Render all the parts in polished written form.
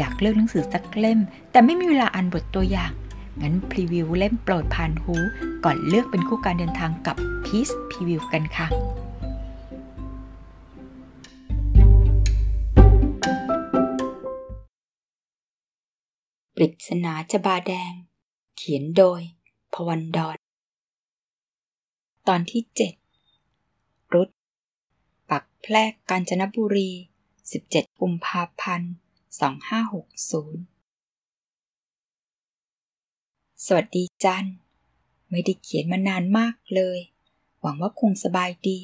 อยากเลือกหนังสือสักเล่มแต่ไม่มีเวลาอ่านบทตัวอย่างงั้นพรีวิวเล่มโปรดผ่านหูก่อนเลือกเป็นคู่การเดินทางกับ Peace Preview กันค่ะปริศนาจบาแดงเขียนโดยพวันดอนตอนที่7รุดปักแพรกกาญจนบุรี17กุมภาพันธ์2560สวัสดีจันไม่ได้เขียนมานานมากเลยหวังว่าคงสบายดี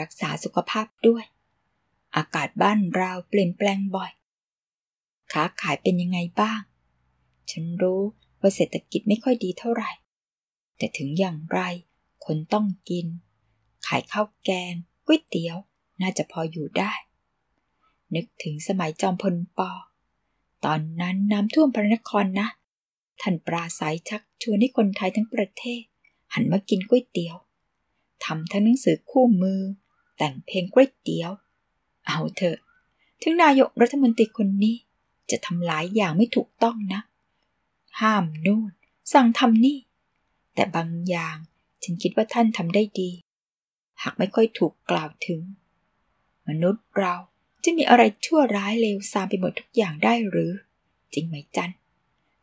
รักษาสุขภาพด้วยอากาศบ้านเราเปลี่ยนแปลงบ่อยค้าขายเป็นยังไงบ้างฉันรู้ว่าเศรษฐกิจไม่ค่อยดีเท่าไหร่แต่ถึงอย่างไรคนต้องกินขายข้าวแกงก๋วยเตี๋ยวน่าจะพออยู่ได้นึกถึงสมัยจอมพลป.ตอนนั้นน้ำท่วมพระนครนะท่านปราศัยชักชวนให้คนไทยทั้งประเทศหันมากินก๋วยเตี๋ยวทำทั้งหนังสือคู่มือแต่งเพลงก๋วยเตี๋ยวเอาเถอะถึงนายกรัฐมนตรีคนนี้จะทำหลายอย่างไม่ถูกต้องนะห้ามนู่นสั่งทำนี่แต่บางอย่างฉันคิดว่าท่านทำได้ดีหากไม่ค่อยถูกกล่าวถึงมนุษย์เราจะมีอะไรชั่วร้ายเลวทรามไปหมดทุกอย่างได้หรือจริงไหมจัน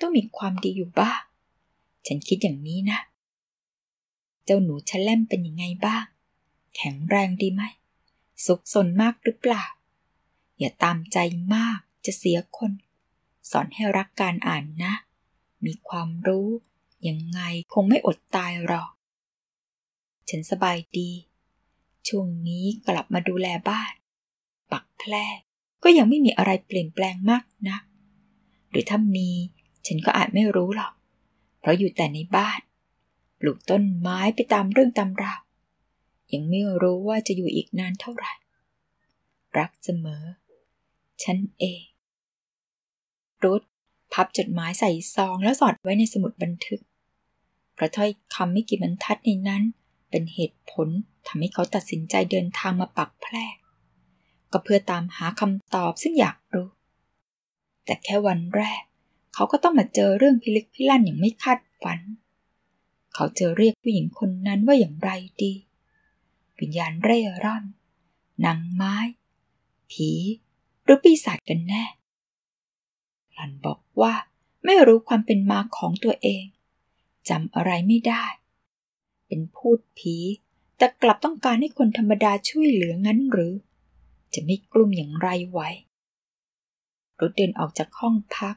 ต้องมีความดีอยู่บ้างฉันคิดอย่างนี้นะเจ้าหนูชะแล่มเป็นยังไงบ้างแข็งแรงดีไหมซุกซนมากหรือเปล่าอย่าตามใจมากจะเสียคนสอนให้รักการอ่านนะมีความรู้ยังไงคงไม่อดตายหรอกฉันสบายดีช่วงนี้กลับมาดูแลบ้านปักแพรกก็ยังไม่มีอะไรเปลี่ยนแปลงมากนักหรือถ้ามีฉันก็อาจไม่รู้หรอกเพราะอยู่แต่ในบ้านปลูกต้นไม้ไปตามเรื่องตามราวยังไม่รู้ว่าจะอยู่อีกนานเท่าไหร่รักเสมอฉันเองรุดพับจดหมายใส่ซองแล้วสอดไว้ในสมุดบันทึกเพราะถ้อยคำไม่กี่บรรทัดในนั้นเป็นเหตุผลทำให้เขาตัดสินใจเดินทางมาปักแพรกก็เพื่อตามหาคำตอบซึ่งอยากรู้แต่แค่วันแรกเขาก็ต้องมาเจอเรื่องพิลึกพิลั่นอย่างไม่คาดฝันเขาจะเรียกผู้หญิงคนนั้นว่าอย่างไรดีวิญญาณเร่ร่อนนางไม้ผีหรือปีศาจกันแน่หล่อนบอกว่าไม่รู้ความเป็นมาของตัวเองจำอะไรไม่ได้เป็นพูดผีแต่กลับต้องการให้คนธรรมดาช่วยเหลืองั้นหรือจะไม่กลุ้มอย่างไรไว้รุดเดินออกจากห้องพัก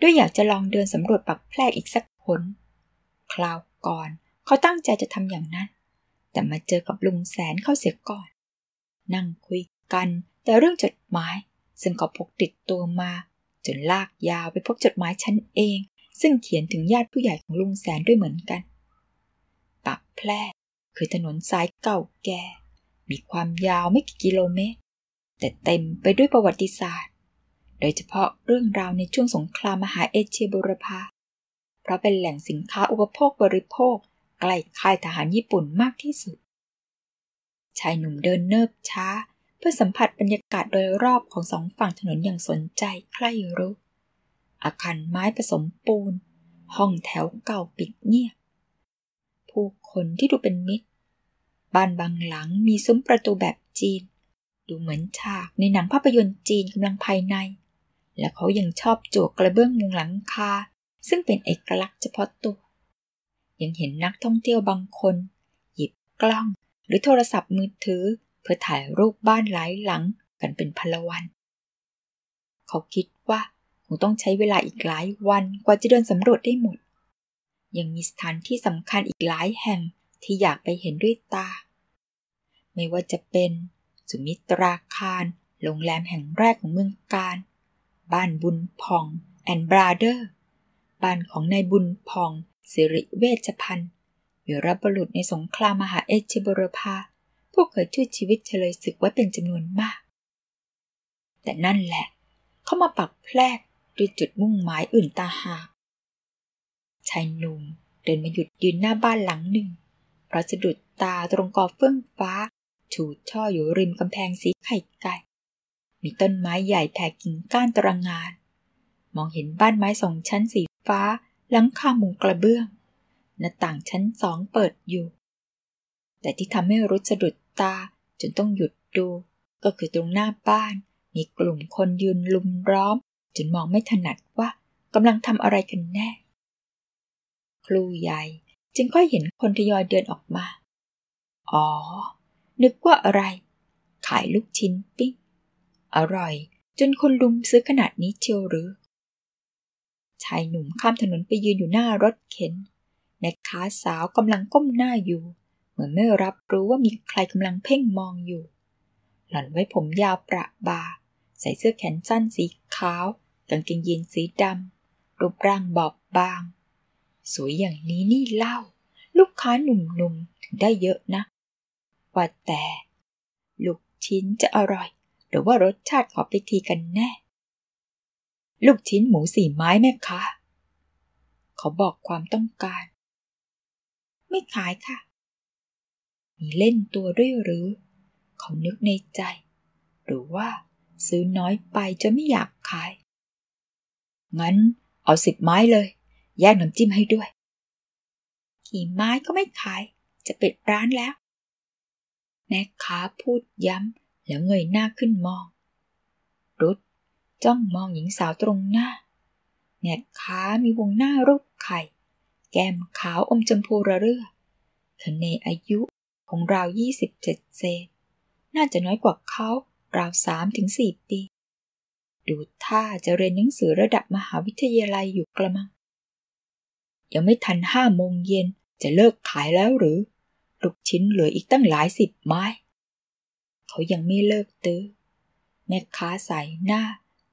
ด้วยอยากจะลองเดินสำรวจปักแพรกอีกสักหนคราวก่อนเขาตั้งใจจะทำอย่างนั้นแต่มาเจอกับลุงแสนเข้าเสียก่อนนั่งคุยกันแต่เรื่องจดหมายซึ่งเขาพกติดตัวมาจนลากยาวไปพบจดหมายฉันเองซึ่งเขียนถึงญาติผู้ใหญ่ของลุงแสนด้วยเหมือนกันปักแพรกคือถนนสายเก่าแก่มีความยาวไม่กี่กิโลเมตรแต่เต็มไปด้วยประวัติศาสตร์โดยเฉพาะเรื่องราวในช่วงสงครามมหาเอเชียบูรพาเพราะเป็นแหล่งสินค้าอุปโภคบริโภคใกล้ค่ายทหารญี่ปุ่นมากที่สุดชายหนุ่มเดินเนิบช้าเพื่อสัมผัสบรรยากาศโดยรอบของสองฝั่งถนนอย่างสนใจใคร่รู้อาคารไม้ผสมปูนห้องแถวเก่าปิดเงียบผู้คนที่ดูเป็นมิตรบ้านบางหลังมีซุ้มประตูแบบจีนดูเหมือนฉากในหนังภาพยนตร์จีนกำลังภายในและเขายังชอบจั่วกระเบื้องมุงหลังคาซึ่งเป็นเอกลักษณ์เฉพาะตัวยังเห็นนักท่องเที่ยวบางคนหยิบกล้องหรือโทรศัพท์มือถือเพื่อถ่ายรูปบ้านหลายหลังกันเป็นพลวันเขาคิดว่าคงต้องใช้เวลาอีกหลายวันกว่าจะเดินสำรวจได้หมดยังมีสถานที่สำคัญอีกหลายแห่งที่อยากไปเห็นด้วยตาไม่ว่าจะเป็นสุมิตราคารโรงแรมแห่งแรกของเมืองการบ้านบุญผ่องแอนด์บราเดอร์บ้านของนายบุญผ่องสิริเวชพันธ์วีรบุรุษในสงครามมหาเอเชียบูรพาผู้เคยช่วยชีวิตเฉลยศึกไว้เป็นจำนวนมากแต่นั่นแหละเขามาปักแพรกด้วยจุดมุ่งหมายอื่นตาหากชายหนุ่มเดินมาหยุดยืนหน้าบ้านหลังหนึ่งเพราะสะดุดตาตรงกอเฟื่องฟ้าชูช่ออยู่ริมกำแพงสีไข่ไก่มีต้นไม้ใหญ่แผ่กิ่งก้านตระหง่าน มองเห็นบ้านไม้2 ชั้นสีฟ้าหลังคามุงกระเบื้องหน้าต่างชั้น2เปิดอยู่แต่ที่ทำให้รู้สะดุดตาจนต้องหยุดดูก็คือตรงหน้าบ้านมีกลุ่มคนยืนลุมล้อมจนมองไม่ถนัดว่ากำลังทำอะไรกันแน่ครูใหญ่จึงค่อยเห็นคนทยอยเดินออกมาอ๋อนึกว่าอะไรขายลูกชิ้นปิ้งอร่อยจนคนลุมซื้อขนาดนี้เชียวหรือชายหนุ่มข้ามถนนไปยืนอยู่หน้ารถเข็นแม่ค้าสาวกำลังก้มหน้าอยู่เหมือนไม่รับรู้ว่ามีใครกำลังเพ่งมองอยู่หล่อนไว้ผมยาวประบาใส่เสื้อแขนสั้นสีขาวกางเกงยีนสีดำรูปร่างบอบบางสวยอย่างนี้นี่เล่าลูกค้าหนุ่มๆถึงได้เยอะนะว่าแต่ลูกชิ้นจะอร่อยหรือว่ารสชาติขอไปทีกันแน่ลูกชิ้นหมู4 ไม้แม่คะเขาบอกความต้องการไม่ขายค่ะมีเล่นตัวด้วยหรือเขานึกในใจหรือว่าซื้อน้อยไปจะไม่อยากขายงั้นเอา10 ไม้เลยแยกน้ำจิ้มให้ด้วยกี่ไม้ก็ไม่ขายจะปิดร้านแล้วแม่ค้าพูดย้ำแล้วเงยหน้าขึ้นมองรุดจ้องมองหญิงสาวตรงหน้าแม่ค้ามีวงหน้ารูปไข่แก้มขาวอมชมพูระเรื่อเธอในอายุของราว27เศษน่าจะน้อยกว่าเขาราว 3-4 ปีดูท่าจะเรียนหนังสือระดับมหาวิทยาลัยอยู่กระมังยังไม่ทัน5 โมงเย็นจะเลิกขายแล้วหรือลูกชิ้นเหลืออีกตั้งหลาย10 ไม้เขายังไม่เลิกตื้อแม่ค้าสายหน้า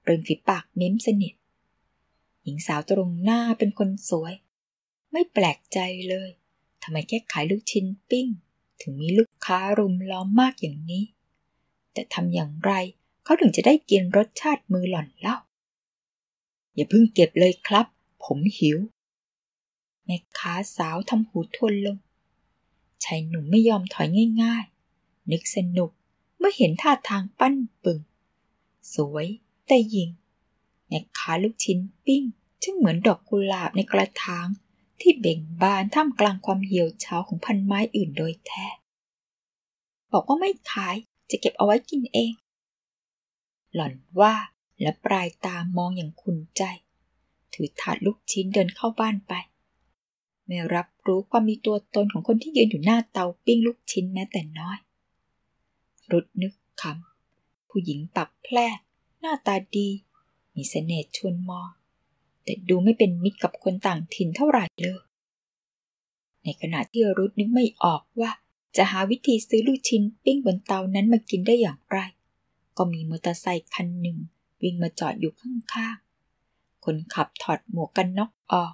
เริ่มฝีปากเม้มสนิทหญิงสาวตรงหน้าเป็นคนสวยไม่แปลกใจเลยทำไมแค่ขายลูกชิ้นปิ้งถึงมีลูกค้ารุมล้อมมากอย่างนี้แต่ทำอย่างไรเขาถึงจะได้กินรสชาติมือหล่อนเล่าอย่าเพิ่งเก็บเลยครับผมหิวแม่ค้าสาวทำหูทวนลงชายหนุ่มไม่ยอมถอยง่ายๆนึกสนุกเมื่อเห็นท่าทางปั้นปึงสวยแต่หญิงแม่ค้าลูกชิ้นปิ้งจึงเหมือนดอกกุหลาบในกระถางที่เบ่งบานท่ามกลางความเหี่ยวเฉาของพันไม้อื่นโดยแท้บอกว่าไม่ขายจะเก็บเอาไว้กินเองหล่อนว่าและปลายตามองอย่างขุ่นใจถือถาดลูกชิ้นเดินเข้าบ้านไปไม่รับรู้ความมีตัวตนของคนที่ยืนอยู่หน้าเตาปิ้งลูกชิ้นแม้แต่น้อยรุดนึกคำผู้หญิงปากแพร่หน้าตาดีมีเสน่ห์ชวนมองแต่ดูไม่เป็นมิตรกับคนต่างถิ่นเท่าไหร่เลยในขณะที่รุดนึกไม่ออกว่าจะหาวิธีซื้อลูกชิ้นปิ้งบนเตานั้นมากินได้อย่างไรก็มีมอเตอร์ไซค์คันหนึ่งวิ่งมาจอดอยู่ข้างๆคนขับถอดหมวกกันน็อกออก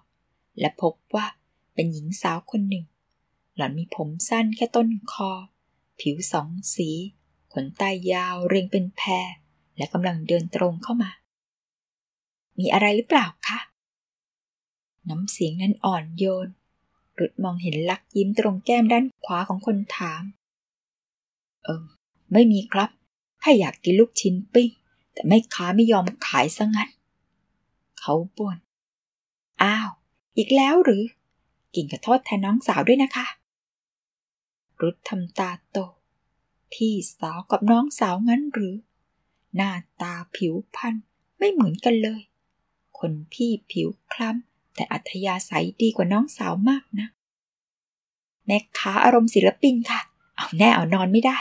และพบว่าเป็นหญิงสาวคนหนึ่งหล่อนมีผมสั้นแค่ต้นคอผิว2 สีขนตายาวเรียงเป็นแพรและกำลังเดินตรงเข้ามามีอะไรหรือเปล่าคะน้ำเสียงนั้นอ่อนโยนรุดมองเห็นลักยิ้มตรงแก้มด้านขวาของคนถามไม่มีครับแค่อยากกินลูกชิ้นปิ้งแต่แม่ค้าไม่ยอมขายซะงั้นเขาบ่นอ้าวอีกแล้วหรือกิ่งขอโทษแทนน้องสาวด้วยนะคะรุดทำตาโตพี่สาวกับน้องสาวงั้นหรือหน้าตาผิวพรรณไม่เหมือนกันเลยคนพี่ผิวคล้ำแต่อัธยาศัยดีกว่าน้องสาวมากนะแม่ค้าอารมณ์ศิลปินค่ะเอาแน่เอานอนไม่ได้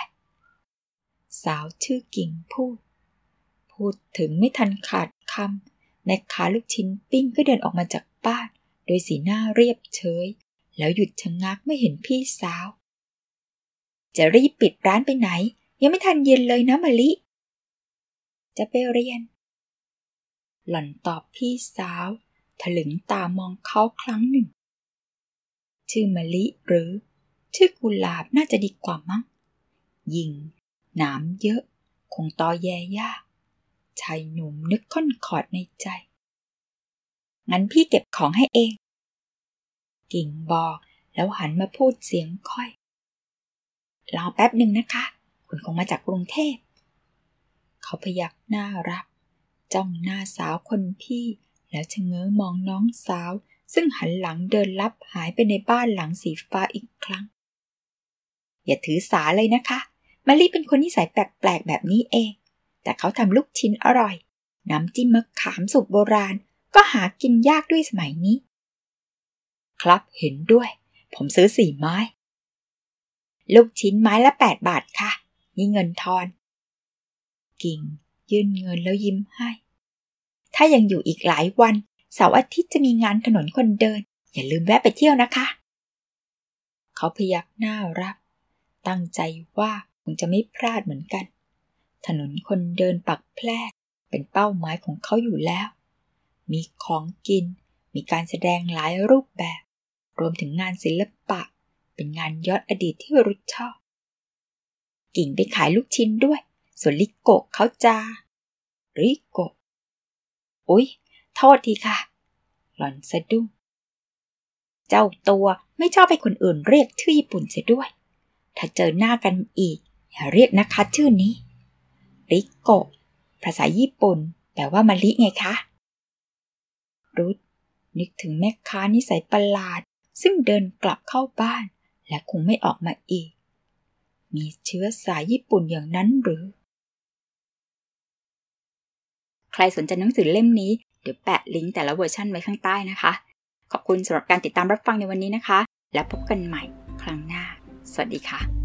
สาวชื่อกิ่งพูดถึงไม่ทันขาดคำแม่ค้าลูกชิ้นปิ้งก็เดินออกมาจากบ้านโดยสีหน้าเรียบเฉยแล้วหยุดชะงักไม่เห็นพี่สาวจะรีบปิดร้านไปไหนยังไม่ทันเย็นเลยนะมะลิจะไปเรียนหล่อนตอบพี่สาวถลึงตามองเขาครั้งหนึ่งชื่อมะลิหรือชื่อกุหลาบน่าจะดีกว่ามั้งยิงหนามเยอะคงตอแยยากชายหนุ่มนึกค่อนขอดในใจงั้นพี่เก็บของให้เองกิ่งบอกแล้วหันมาพูดเสียงค่อยรอแป๊บหนึ่งนะคะคุณคงมาจากกรุงเทพเขาพยักหน้ารับจ้องหน้าสาวคนพี่ แล้วชะเง้อมองน้องสาวซึ่งหันหลังเดินลับหายไปในบ้านหลังสีฟ้าอีกครั้งอย่าถือสาเลยนะคะมารีเป็นคนนิสัยแปลกๆแบบนี้เองแต่เขาทำลูกชิ้นอร่อยน้ำจิ้มมะขามสูตรโบราณก็หากินยากด้วยสมัยนี้ครับเห็นด้วยผมซื้อ4 ไม้ลูกชิ้นไม้ละ8 บาทค่ะนี่เงินทอนกิ่งยื่นเงินแล้วยิ้มให้ถ้ายังอยู่อีกหลายวันเสาร์อาทิตย์จะมีงานถนนคนเดินอย่าลืมแวะไปเที่ยวนะคะเขาพยักหน้ารับตั้งใจว่าคงจะไม่พลาดเหมือนกันถนนคนเดินปักแพร่เป็นเป้าหมายของเขาอยู่แล้วมีของกินมีการแสดงหลายรูปแบบรวมถึงงานศิลปะเป็นงานย้อนอดีตที่รุ้ชอบกิ่งไปขายลูกชิ้นด้วยส่วนลิโกะเขาจะริโกะอุ๊ยโทษทีค่ะหล่อนสะดุ้งเจ้าตัวไม่ชอบให้คนอื่นเรียกชื่อญี่ปุ่นเสียด้วยถ้าเจอหน้ากันอีกอย่าเรียกนะคะชื่อนี้ริโกะภาษาญี่ปุ่นแปลว่ามะลิไงคะรุ้นึกถึงแม่ค้านิสัยประหลาดซึ่งเดินกลับเข้าบ้านและคงไม่ออกมาอีกมีเชื้อสายญี่ปุ่นอย่างนั้นหรือใครสนใจหนังสือเล่มนี้เดี๋ยวแปะลิงก์แต่ละเวอร์ชันไว้ข้างใต้นะคะขอบคุณสำหรับการติดตามรับฟังในวันนี้นะคะและพบกันใหม่ครั้งหน้าสวัสดีค่ะ